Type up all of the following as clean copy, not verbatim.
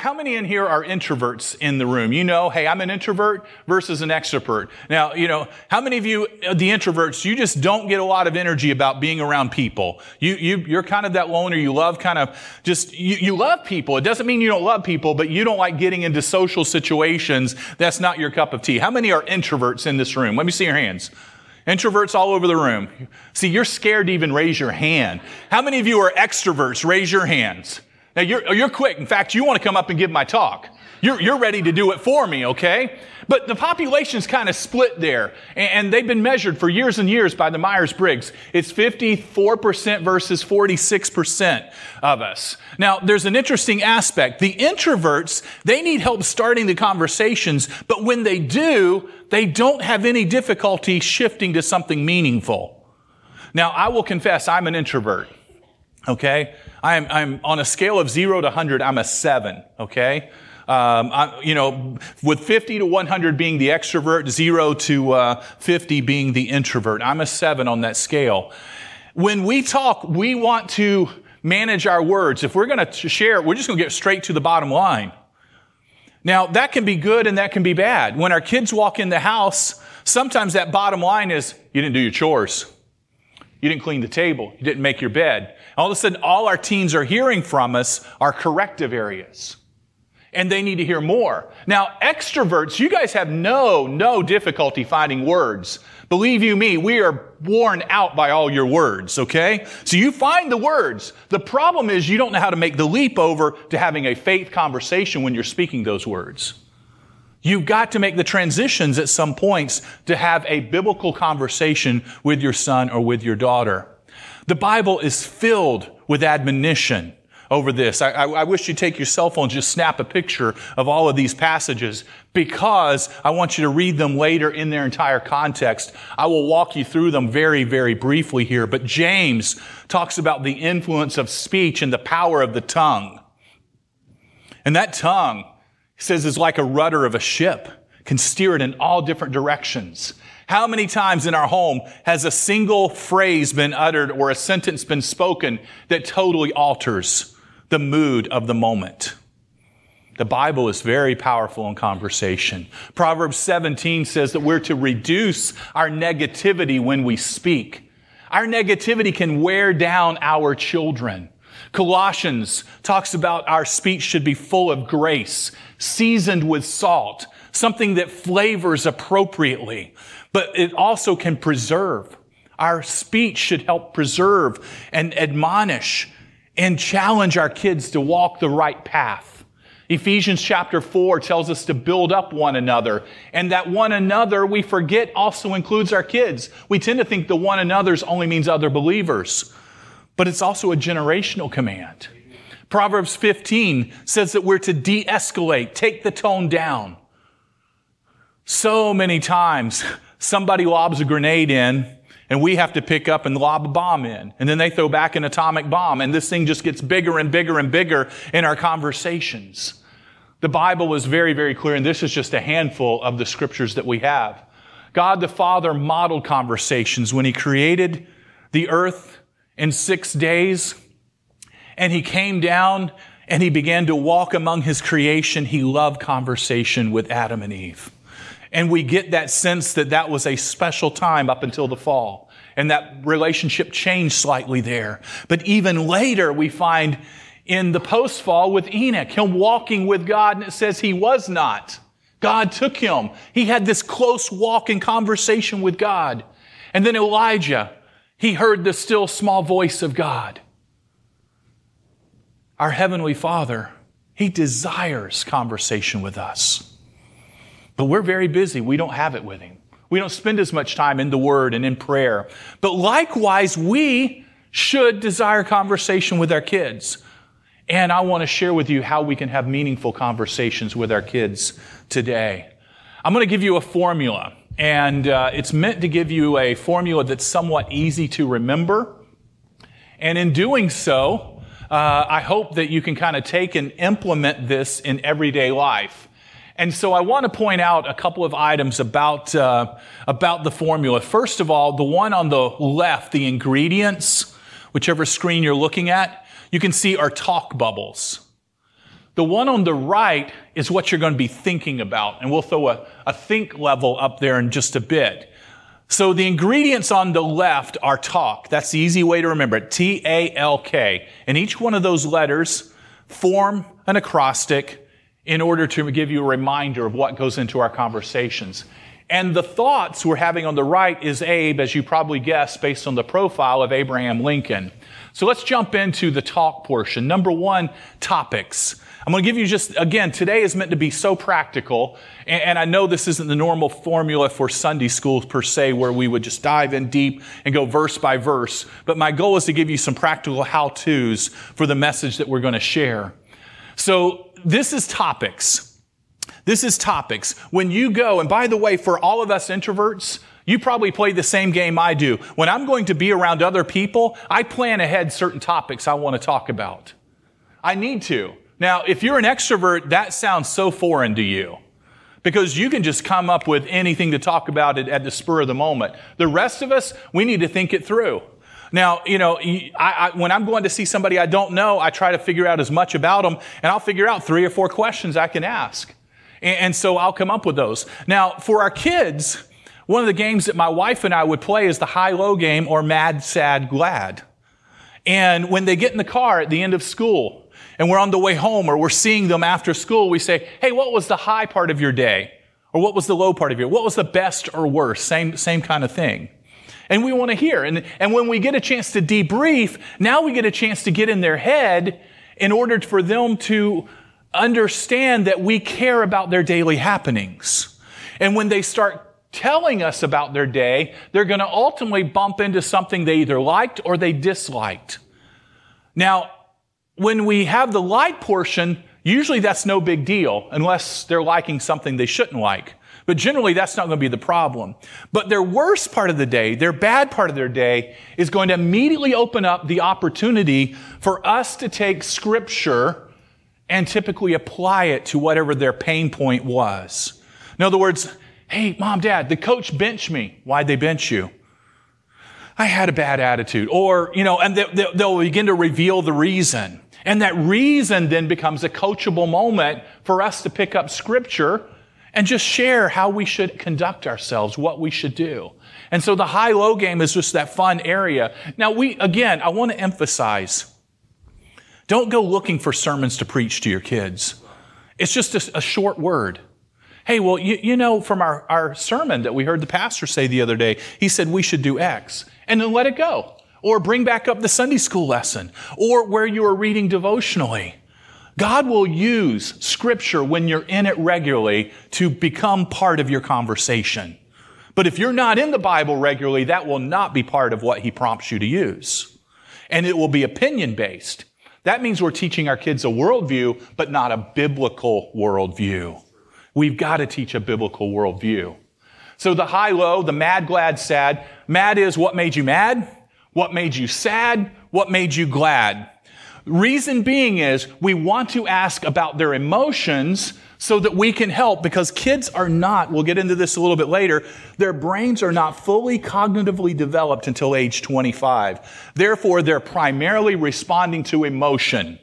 How many in here are introverts in the room? You know, hey, I'm an introvert versus an extrovert. Now, you know, how many of you, the introverts, you just don't get a lot of energy about being around people? You're kind of that loner. You love kind of just, you love people. It doesn't mean you don't love people, but you don't like getting into social situations. That's not your cup of tea. How many are introverts in this room? Let me see your hands. Introverts all over the room. See, you're scared to even raise your hand. How many of you are extroverts? Raise your hands. Now, you're quick. In fact, you want to come up and give my talk. You're ready to do it for me, okay? But the population's kind of split there, and they've been measured for years and years by the Myers-Briggs. It's 54% versus 46% of us. Now, there's an interesting aspect. The introverts, they need help starting the conversations, but when they do, they don't have any difficulty shifting to something meaningful. Now, I will confess, I'm an introvert, okay? I'm on a scale of 0 to 100, I'm a 7, okay? With 50 to 100 being the extrovert, 0 to 50 being the introvert. I'm a 7 on that scale. When we talk, we want to manage our words. If we're going to share, we're just going to get straight to the bottom line. Now, that can be good and that can be bad. When our kids walk in the house, sometimes that bottom line is, you didn't do your chores. You didn't clean the table. You didn't make your bed. All of a sudden, all our teens are hearing from us are corrective areas. And they need to hear more. Now, extroverts, you guys have no difficulty finding words. Believe you me, we are worn out by all your words, okay? So you find the words. The problem is you don't know how to make the leap over to having a faith conversation when you're speaking those words. You've got to make the transitions at some points to have a biblical conversation with your son or with your daughter. The Bible is filled with admonition over this. I wish you'd take your cell phone and just snap a picture of all of these passages because I want you to read them later in their entire context. I will walk you through them very, very briefly here. But James talks about the influence of speech and the power of the tongue. And that tongue, he says, is like a rudder of a ship, can steer it in all different directions. How many times in our home has a single phrase been uttered or a sentence been spoken that totally alters the mood of the moment? The Bible is very powerful in conversation. Proverbs 17 says that we're to reduce our negativity when we speak. Our negativity can wear down our children. Colossians talks about our speech should be full of grace, seasoned with salt, something that flavors appropriately, but it also can preserve. Our speech should help preserve and admonish and challenge our kids to walk the right path. Ephesians chapter 4 tells us to build up one another. And that one another, we forget, also includes our kids. We tend to think the one another's only means other believers. But it's also a generational command. Proverbs 15 says that we're to de-escalate, take the tone down. So many times, somebody lobs a grenade in, and we have to pick up and lob a bomb in. And then they throw back an atomic bomb. And this thing just gets bigger and bigger and bigger in our conversations. The Bible is very, very clear. And this is just a handful of the scriptures that we have. God the Father modeled conversations when He created the earth in 6 days. And He came down and He began to walk among His creation. He loved conversation with Adam and Eve. And we get that sense that that was a special time up until the fall. And that relationship changed slightly there. But even later, we find in the post-fall with Enoch, him walking with God, and it says he was not. God took him. He had this close walk and conversation with God. And then Elijah, he heard the still small voice of God. Our Heavenly Father, He desires conversation with us. But we're very busy. We don't have it with Him. We don't spend as much time in the Word and in prayer. But likewise, we should desire conversation with our kids. And I want to share with you how we can have meaningful conversations with our kids today. I'm going to give you a formula. And it's meant to give you a formula that's somewhat easy to remember. And in doing so, I hope that you can kind of take and implement this in everyday life. And so I want to point out a couple of items about the formula. First of all, the one on the left, the ingredients, whichever screen you're looking at, you can see are talk bubbles. The one on the right is what you're going to be thinking about. And we'll throw a think level up there in just a bit. So the ingredients on the left are talk. That's the easy way to remember it. T-A-L-K. And each one of those letters form an acrostic in order to give you a reminder of what goes into our conversations. And the thoughts we're having on the right is Abe, as you probably guessed, based on the profile of Abraham Lincoln. So let's jump into the talk portion. Number one, topics. I'm going to give you just, again, today is meant to be so practical, and I know this isn't the normal formula for Sunday school per se, where we would just dive in deep and go verse by verse, but my goal is to give you some practical how-tos for the message that we're going to share. So this is topics. This is topics. When you go, and by the way, for all of us introverts, you probably play the same game I do. When I'm going to be around other people, I plan ahead certain topics I want to talk about. I need to. Now, if you're an extrovert, that sounds so foreign to you because you can just come up with anything to talk about at the spur of the moment. The rest of us, we need to think it through. Now, you know, I when I'm going to see somebody I don't know, I try to figure out as much about them, and I'll figure out 3 or 4 questions I can ask. And so I'll come up with those. Now, for our kids, one of the games that my wife and I would play is the high-low game or mad, sad, glad. And when they get in the car at the end of school and we're on the way home or we're seeing them after school, we say, hey, what was the high part of your day? Or what was the low part of your day? What was the best or worst? Same kind of thing. And we want to hear. And when we get a chance to debrief, now we get a chance to get in their head in order for them to understand that we care about their daily happenings. And when they start telling us about their day, they're going to ultimately bump into something they either liked or they disliked. Now, when we have the light portion, usually that's no big deal unless they're liking something they shouldn't like. But generally, that's not going to be the problem. But their worst part of the day, their bad part of their day, is going to immediately open up the opportunity for us to take Scripture and typically apply it to whatever their pain point was. In other words, hey, Mom, Dad, the coach benched me. Why'd they bench you? I had a bad attitude. Or, you know, and they'll begin to reveal the reason. And that reason then becomes a coachable moment for us to pick up Scripture and just share how we should conduct ourselves, what we should do. And so the high-low game is just that fun area. Now, again, I want to emphasize, don't go looking for sermons to preach to your kids. It's just a short word. Hey, well, you know, from our sermon that we heard the pastor say the other day, he said we should do X, and then let it go. Or bring back up the Sunday school lesson, or where you are reading devotionally. God will use Scripture when you're in it regularly to become part of your conversation. But if you're not in the Bible regularly, that will not be part of what he prompts you to use. And it will be opinion-based. That means we're teaching our kids a worldview, but not a biblical worldview. We've got to teach a biblical worldview. So the high-low, the mad, glad, sad. Mad is what made you mad, what made you sad, what made you glad. Reason being is we want to ask about their emotions so that we can help, because kids are not, we'll get into this a little bit later, their brains are not fully cognitively developed until age 25. Therefore, they're primarily responding to emotion.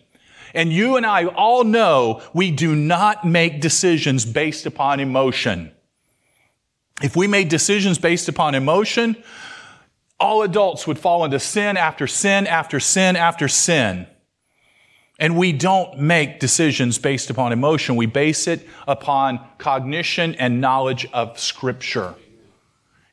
And you and I all know we do not make decisions based upon emotion. If we made decisions based upon emotion, all adults would fall into sin after sin after sin after sin. And we don't make decisions based upon emotion. We base it upon cognition and knowledge of Scripture.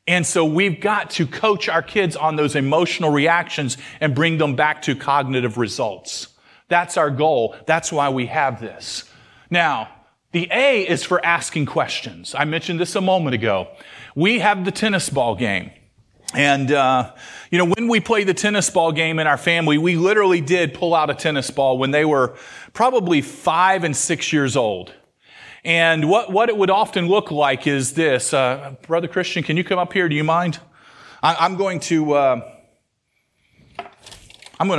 And so we've got to coach our kids on those emotional reactions and bring them back to cognitive results. That's our goal. That's why we have this. Now, the A is for asking questions. I mentioned this a moment ago. We have the tennis ball game. And, you know, when we play the tennis ball game in our family, we literally did pull out a tennis ball when they were probably 5 and 6 years old. And what it would often look like is this. Brother Christian, can you come up here? Do you mind? I'm going to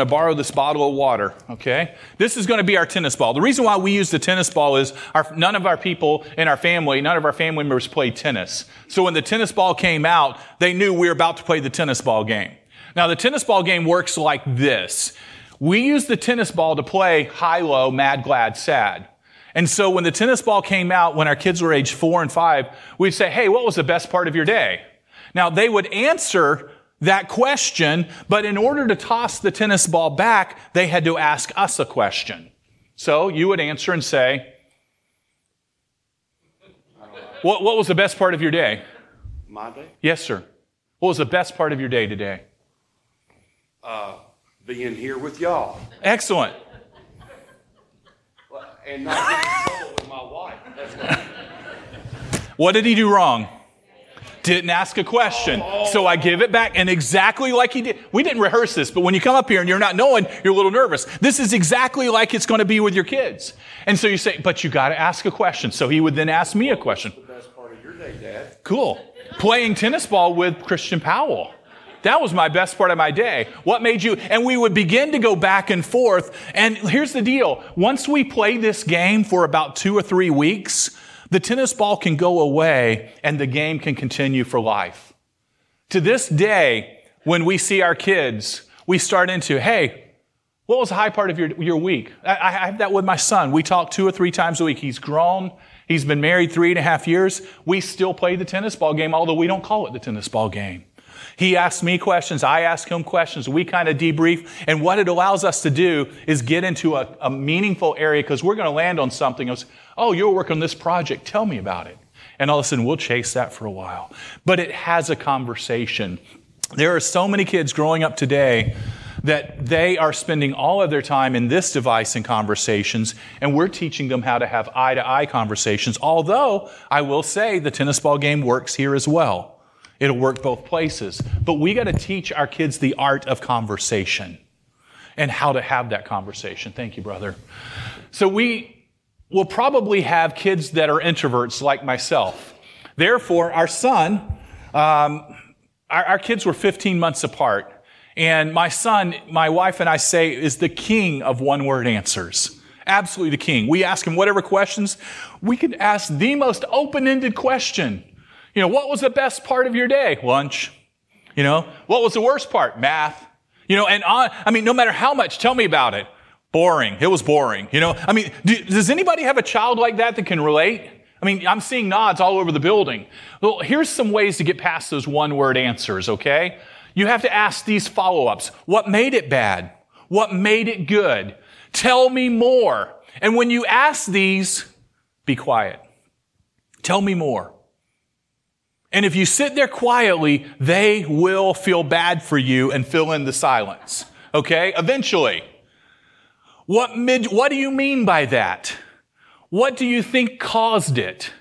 borrow this bottle of water, okay? This is going to be our tennis ball. The reason why we use the tennis ball is none of our family members played tennis. So when the tennis ball came out, they knew we were about to play the tennis ball game. Now, the tennis ball game works like this. We used the tennis ball to play high-low, mad, glad, sad. And so when the tennis ball came out, when our kids were age 4 and 5, we'd say, hey, what was the best part of your day? Now, they would answer that question, but in order to toss the tennis ball back, they had to ask us a question. So you would answer and say, what was the best part of your day? My day? Yes, sir. What was the best part of your day today? Being here with y'all. Excellent. And not getting in trouble with my wife. That's what I mean. What did he do wrong? Didn't ask a question. So I give it back, and exactly like he did. We didn't rehearse this, but when you come up here and you're not knowing, you're a little nervous. This is exactly like it's going to be with your kids. And so you say, but you got to ask a question. So he would then ask me a question. What's the best part of your day, Dad? Cool. Playing tennis ball with Christian Powell. That was my best part of my day. What made you? And we would begin to go back and forth. And here's the deal. Once we play this game for about 2 or 3 weeks, the tennis ball can go away and the game can continue for life. To this day, when we see our kids, we start into, hey, what was the high part of your week? I have that with my son. We talk 2 or 3 times a week. He's grown. He's been married 3.5 years. We still play the tennis ball game, although we don't call it the tennis ball game. He asks me questions. I ask him questions. We kind of debrief. And what it allows us to do is get into a meaningful area, because we're going to land on something else. Oh, you're working on this project. Tell me about it. And all of a sudden, we'll chase that for a while. But it has a conversation. There are so many kids growing up today that they are spending all of their time in this device in conversations, and we're teaching them how to have eye-to-eye conversations. Although, I will say, the tennis ball game works here as well. It'll work both places. But we got to teach our kids the art of conversation and how to have that conversation. Thank you, brother. So we will probably have kids that are introverts like myself. Therefore, our son, our kids were 15 months apart. And my son, my wife and I say, is the king of one-word answers. Absolutely the king. We ask him whatever questions. We could ask the most open-ended question. You know, what was the best part of your day? Lunch. You know, what was the worst part? Math. You know, and on, I mean, no matter how much, tell me about it. Boring. It was boring. You know, I mean, does anybody have a child like that that can relate? I mean, I'm seeing nods all over the building. Well, here's some ways to get past those one-word answers, okay? You have to ask these follow-ups. What made it bad? What made it good? Tell me more. And when you ask these, be quiet. Tell me more. And if you sit there quietly, they will feel bad for you and fill in the silence, okay? Eventually. What do you mean by that? What do you think caused it?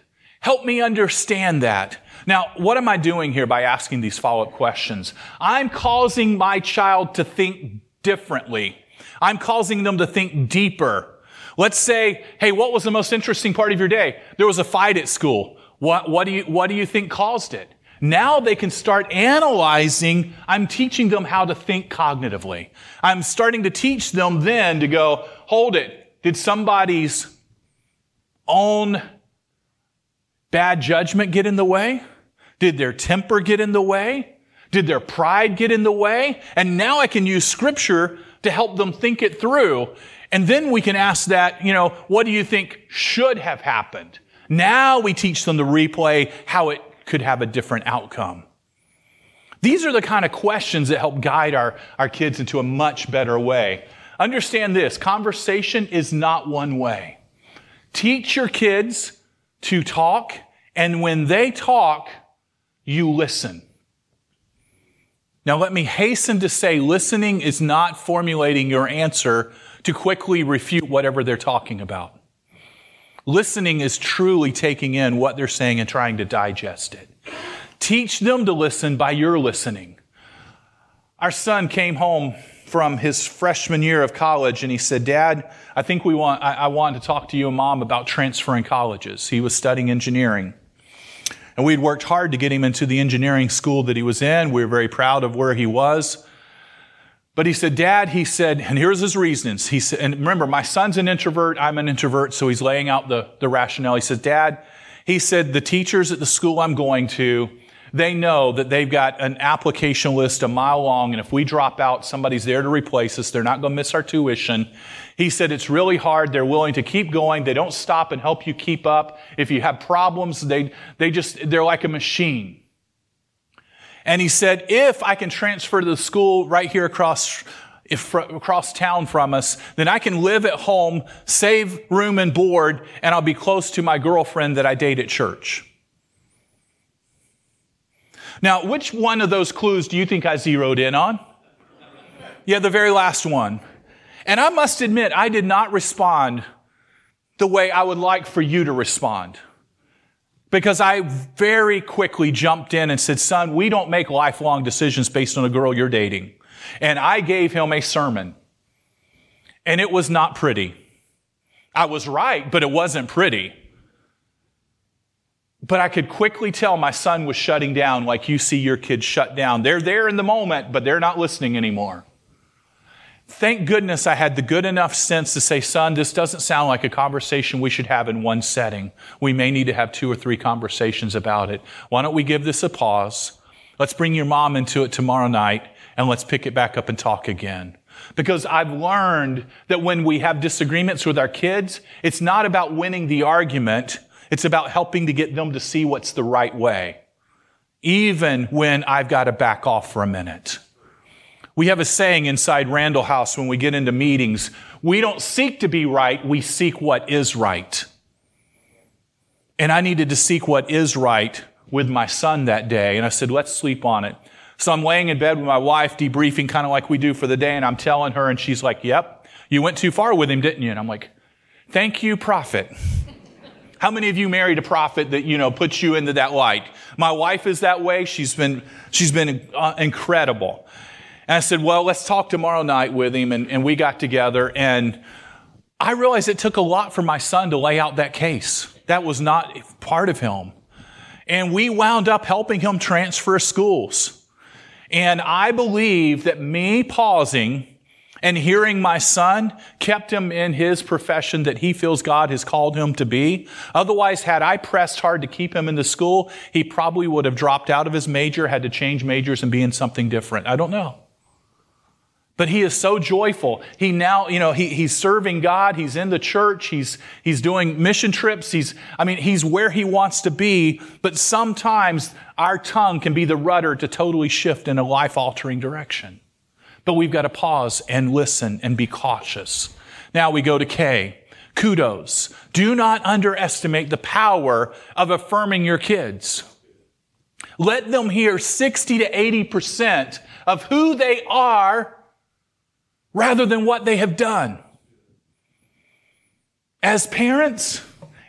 Help me understand that. Now, what am I doing here by asking these follow-up questions? I'm causing my child to think differently. I'm causing them to think deeper. Let's say, hey, what was the most interesting part of your day? There was a fight at school. What do you think caused it? Now they can start analyzing. I'm teaching them how to think cognitively. I'm starting to teach them then to go, hold it. Did somebody's own bad judgment get in the way? Did their temper get in the way? Did their pride get in the way? And now I can use Scripture to help them think it through. And then we can ask that, you know, what do you think should have happened? Now we teach them to replay how it could have a different outcome. These are the kind of questions that help guide our kids into a much better way. Understand this, conversation is not one way. Teach your kids to talk, and when they talk, you listen. Now let me hasten to say, listening is not formulating your answer to quickly refute whatever they're talking about. Listening is truly taking in what they're saying and trying to digest it. Teach them to listen by your listening. Our son came home from his freshman year of college and he said, Dad, I think I want to talk to you and Mom about transferring colleges. He was studying engineering. And we'd worked hard to get him into the engineering school that he was in. We were very proud of where he was. But he said, Dad, he said, and here's his reasons. He said, and remember, my son's an introvert, I'm an introvert, so he's laying out the rationale. He says, Dad, he said, the teachers at the school I'm going to, they know that they've got an application list a mile long, and if we drop out, somebody's there to replace us. They're not going to miss our tuition. He said it's really hard. They're willing to keep going. They don't stop and help you keep up. If you have problems, they're like a machine. And he said, if I can transfer to the school right here across town from us, then I can live at home, save room and board, and I'll be close to my girlfriend that I date at church. Now, which one of those clues do you think I zeroed in on? Yeah, the very last one. And I must admit, I did not respond the way I would like for you to respond, because I very quickly jumped in and said, son, we don't make lifelong decisions based on a girl you're dating. And I gave him a sermon. And it was not pretty. I was right, but it wasn't pretty. But I could quickly tell my son was shutting down, like you see your kids shut down. They're there in the moment, but they're not listening anymore. Thank goodness I had the good enough sense to say, son, this doesn't sound like a conversation we should have in one setting. We may need to have 2 or 3 conversations about it. Why don't we give this a pause? Let's bring your mom into it tomorrow night, and let's pick it back up and talk again. Because I've learned that when we have disagreements with our kids, it's not about winning the argument. It's about helping to get them to see what's the right way, even when I've got to back off for a minute. We have a saying inside Randall House when we get into meetings: we don't seek to be right, we seek what is right. And I needed to seek what is right with my son that day. And I said, let's sleep on it. So I'm laying in bed with my wife, debriefing kind of like we do for the day. And I'm telling her, and she's like, yep, you went too far with him, didn't you? And I'm like, thank you, prophet. How many of you married a prophet that, you know, puts you into that light? My wife is that way. She's been incredible. And I said, well, let's talk tomorrow night with him. And we got together, and I realized it took a lot for my son to lay out that case. That was not part of him. And we wound up helping him transfer schools. And I believe that me pausing and hearing my son kept him in his profession that he feels God has called him to be. Otherwise, had I pressed hard to keep him in the school, he probably would have dropped out of his major, had to change majors and be in something different. I don't know. But he is so joyful. He now, you know, he's serving God. He's in the church. He's doing mission trips. He's where he wants to be. But sometimes our tongue can be the rudder to totally shift in a life-altering direction. But we've got to pause and listen and be cautious. Now we go to K. Kudos. Do not underestimate the power of affirming your kids. Let them hear 60 to 80% of who they are rather than what they have done. As parents,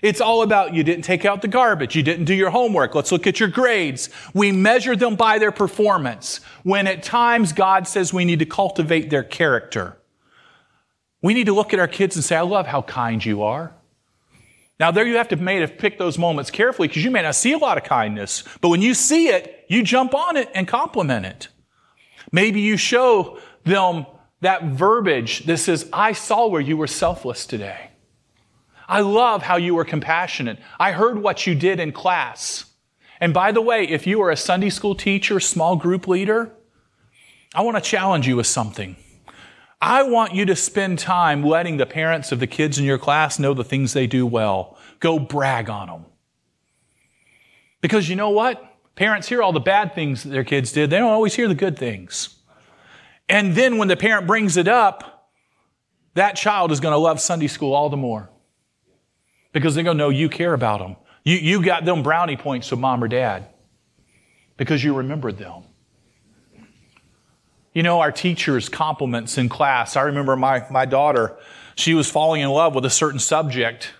it's all about you didn't take out the garbage. You didn't do your homework. Let's look at your grades. We measure them by their performance, when at times God says we need to cultivate their character. We need to look at our kids and say, I love how kind you are. Now, there you have to pick those moments carefully, because you may not see a lot of kindness. But when you see it, you jump on it and compliment it. Maybe you show them that verbiage that says, I saw where you were selfless today. I love how you were compassionate. I heard what you did in class. And by the way, if you are a Sunday school teacher, small group leader, I want to challenge you with something. I want you to spend time letting the parents of the kids in your class know the things they do well. Go brag on them. Because you know what? Parents hear all the bad things that their kids did. They don't always hear the good things. And then when the parent brings it up, that child is going to love Sunday school all the more, because they're going to know you care about them. You got them brownie points with mom or dad because you remembered them. You know, our teachers' compliments in class. I remember my daughter, she was falling in love with a certain subject,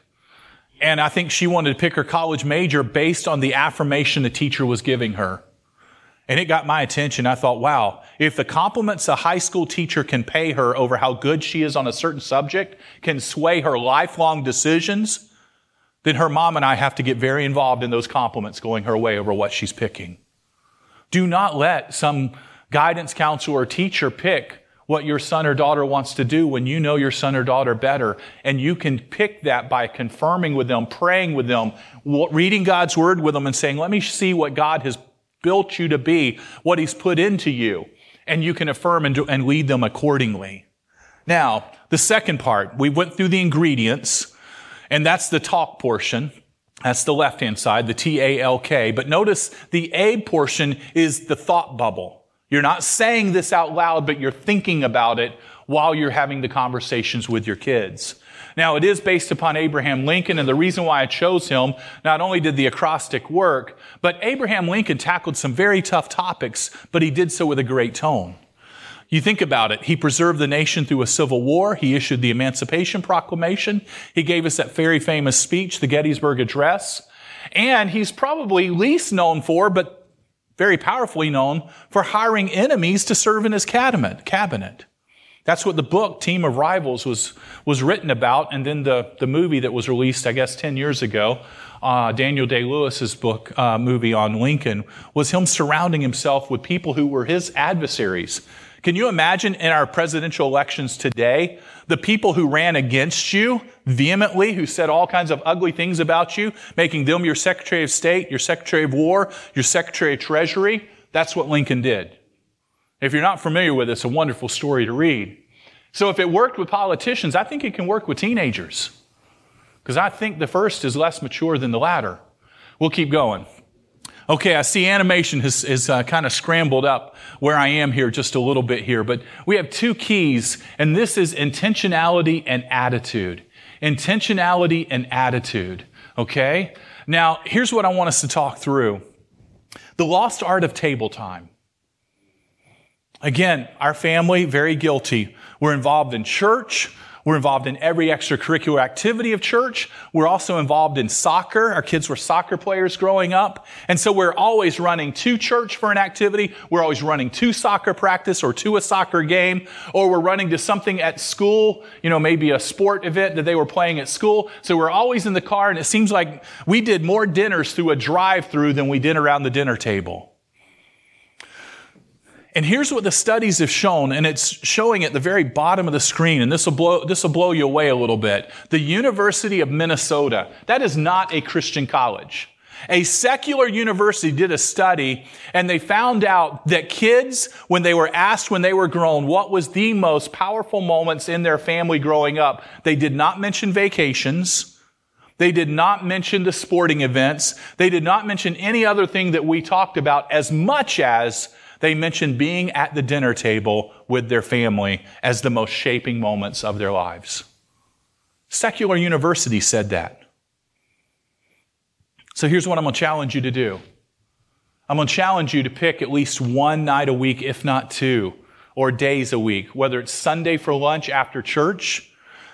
and I think she wanted to pick her college major based on the affirmation the teacher was giving her. And it got my attention. I thought, wow, if the compliments a high school teacher can pay her over how good she is on a certain subject can sway her lifelong decisions, then her mom and I have to get very involved in those compliments going her way over what she's picking. Do not let some guidance counselor or teacher pick what your son or daughter wants to do when you know your son or daughter better. And you can pick that by confirming with them, praying with them, reading God's word with them, and saying, let me see what God has built you to be, what He's put into you, and you can affirm and lead them accordingly. Now, the second part, we went through the ingredients, and that's the talk portion. That's the left-hand side, the T-A-L-K. But notice the A portion is the thought bubble. You're not saying this out loud, but you're thinking about it while you're having the conversations with your kids. Now, it is based upon Abraham Lincoln, and the reason why I chose him, not only did the acrostic work, but Abraham Lincoln tackled some very tough topics, but he did so with a great tone. You think about it. He preserved the nation through a civil war. He issued the Emancipation Proclamation. He gave us that very famous speech, the Gettysburg Address. And he's probably least known for, but very powerfully known, for hiring enemies to serve in his cabinet. That's what the book, Team of Rivals, was written about. And then the movie that was released, I guess, 10 years ago, Daniel Day-Lewis's book, movie on Lincoln, was him surrounding himself with people who were his adversaries. Can you imagine in our presidential elections today, the people who ran against you vehemently, who said all kinds of ugly things about you, making them your Secretary of State, your Secretary of War, your Secretary of Treasury? That's what Lincoln did. If you're not familiar with it, it's a wonderful story to read. So if it worked with politicians, I think it can work with teenagers, because I think the first is less mature than the latter. We'll keep going. Okay, I see animation has kind of scrambled up where I am here just a little bit here, but we have two keys, and this is intentionality and attitude. Intentionality and attitude, okay? Now, here's what I want us to talk through. The lost art of table time. Again, our family, very guilty. We're involved in church. We're involved in every extracurricular activity of church. We're also involved in soccer. Our kids were soccer players growing up. And so we're always running to church for an activity. We're always running to soccer practice or to a soccer game. Or we're running to something at school, you know, maybe a sport event that they were playing at school. So we're always in the car, and it seems like we did more dinners through a drive-through than we did around the dinner table. And here's what the studies have shown, and it's showing at the very bottom of the screen, and this will blow you away a little bit. The University of Minnesota, that is not a Christian college. A secular university did a study, and they found out that kids, when they were asked when they were grown what was the most powerful moments in their family growing up, they did not mention vacations. They did not mention the sporting events. They did not mention any other thing that we talked about as much as they mentioned being at the dinner table with their family as the most shaping moments of their lives. Secular university said that. So here's what I'm going to challenge you to do. I'm going to challenge you to pick at least one night a week, if not two, or days a week, whether it's Sunday for lunch after church,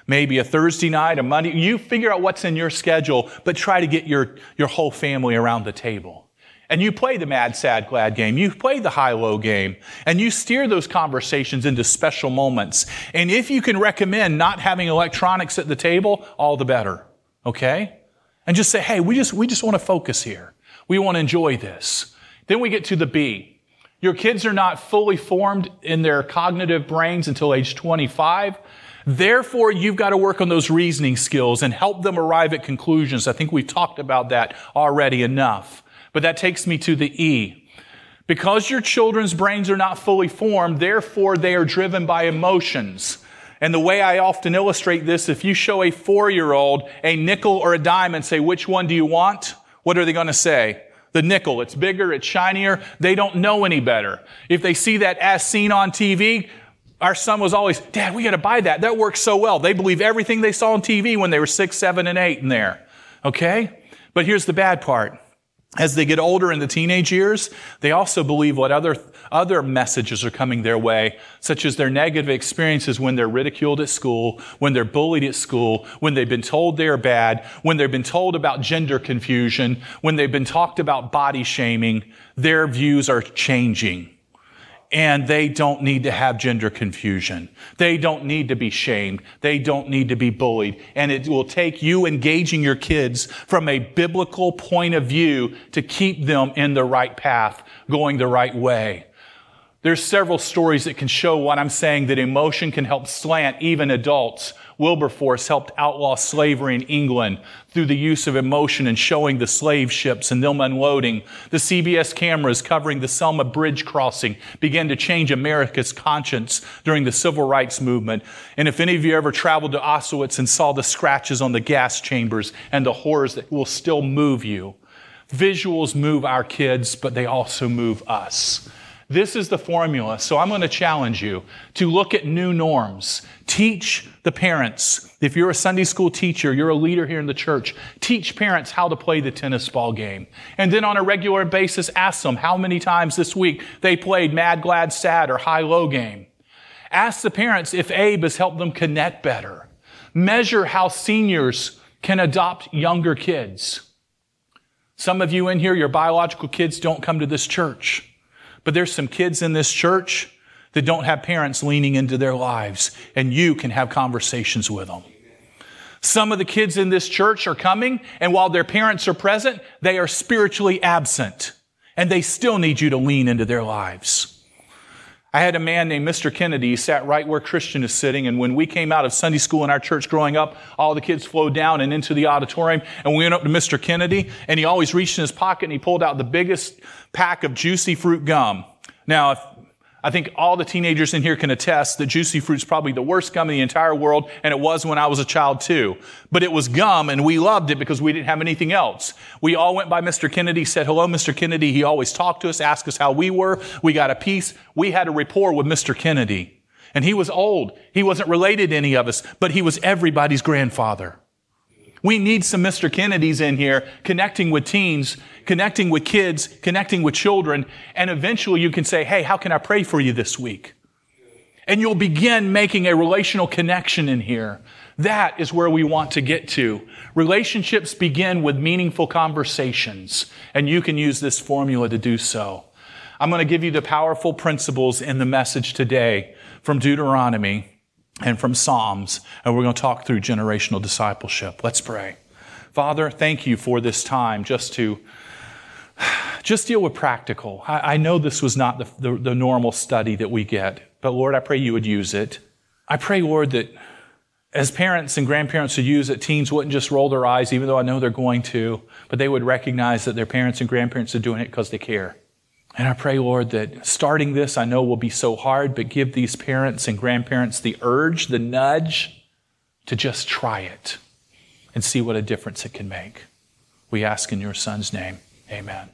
maybe a Thursday night, a Monday. You figure out what's in your schedule, but try to get your whole family around the table. And you play the mad, sad, glad game. You play the high-low game. And you steer those conversations into special moments. And if you can recommend not having electronics at the table, all the better. Okay? And just say, hey, we just want to focus here. We want to enjoy this. Then we get to the B. Your kids are not fully formed in their cognitive brains until age 25. Therefore, you've got to work on those reasoning skills and help them arrive at conclusions. I think we've talked about that already enough. But that takes me to the E. Because your children's brains are not fully formed, therefore they are driven by emotions. And the way I often illustrate this, if you show a 4-year-old a nickel or a dime and say, which one do you want? What are they going to say? The nickel. It's bigger, it's shinier. They don't know any better. If they see that as seen on TV, our son was always, Dad, we got to buy that. That works so well. They believe everything they saw on TV when they were 6, 7, and 8 in there. Okay? But here's the bad part. As they get older in the teenage years, they also believe what other messages are coming their way, such as their negative experiences when they're ridiculed at school, when they're bullied at school, when they've been told they're bad, when they've been told about gender confusion, when they've been talked about body shaming. Their views are changing. And they don't need to have gender confusion. They don't need to be shamed. They don't need to be bullied. And it will take you engaging your kids from a biblical point of view to keep them in the right path, going the right way. There's several stories that can show what I'm saying, that emotion can help slant even adults Wilberforce helped outlaw slavery in England through the use of emotion and showing the slave ships and them unloading. The CBS cameras covering the Selma Bridge crossing began to change America's conscience during the Civil Rights Movement. And if any of you ever traveled to Auschwitz and saw the scratches on the gas chambers and the horrors, that will still move you. Visuals move our kids, but they also move us. This is the formula, so I'm going to challenge you to look at new norms. Teach the parents. If you're a Sunday school teacher, you're a leader here in the church, teach parents how to play the tennis ball game. And then on a regular basis, ask them how many times this week they played Mad, Glad, Sad, or High-Low game. Ask the parents if Abe has helped them connect better. Measure how seniors can adopt younger kids. Some of you in here, your biological kids don't come to this church. But there's some kids in this church that don't have parents leaning into their lives, and you can have conversations with them. Some of the kids in this church are coming, and while their parents are present, they are spiritually absent, and they still need you to lean into their lives. I had a man named Mr. Kennedy. He sat right where Christian is sitting, and when we came out of Sunday school in our church growing up, all the kids flowed down and into the auditorium, and we went up to Mr. Kennedy, and he always reached in his pocket and he pulled out the biggest pack of Juicy Fruit gum. Now, I think all the teenagers in here can attest that Juicy Fruit's probably the worst gum in the entire world, and it was when I was a child too. But it was gum, and we loved it because we didn't have anything else. We all went by Mr. Kennedy, said, hello, Mr. Kennedy. He always talked to us, asked us how we were. We got a piece. We had a rapport with Mr. Kennedy. And he was old. He wasn't related to any of us, but he was everybody's grandfather. We need some Mr. Kennedys in here connecting with teens, connecting with kids, connecting with children, and eventually you can say, hey, how can I pray for you this week? And you'll begin making a relational connection in here. That is where we want to get to. Relationships begin with meaningful conversations, and you can use this formula to do so. I'm going to give you the powerful principles in the message today from Deuteronomy and from Psalms, and we're going to talk through generational discipleship. Let's pray. Father, thank you for this time just to deal with practical. I know this was not the normal study that we get, but Lord, I pray you would use it. I pray, Lord, that as parents and grandparents would use it, teens wouldn't just roll their eyes, even though I know they're going to, but they would recognize that their parents and grandparents are doing it because they care. And I pray, Lord, that starting this, I know will be so hard, but give these parents and grandparents the urge, the nudge to just try it and see what a difference it can make. We ask in your Son's name. Amen.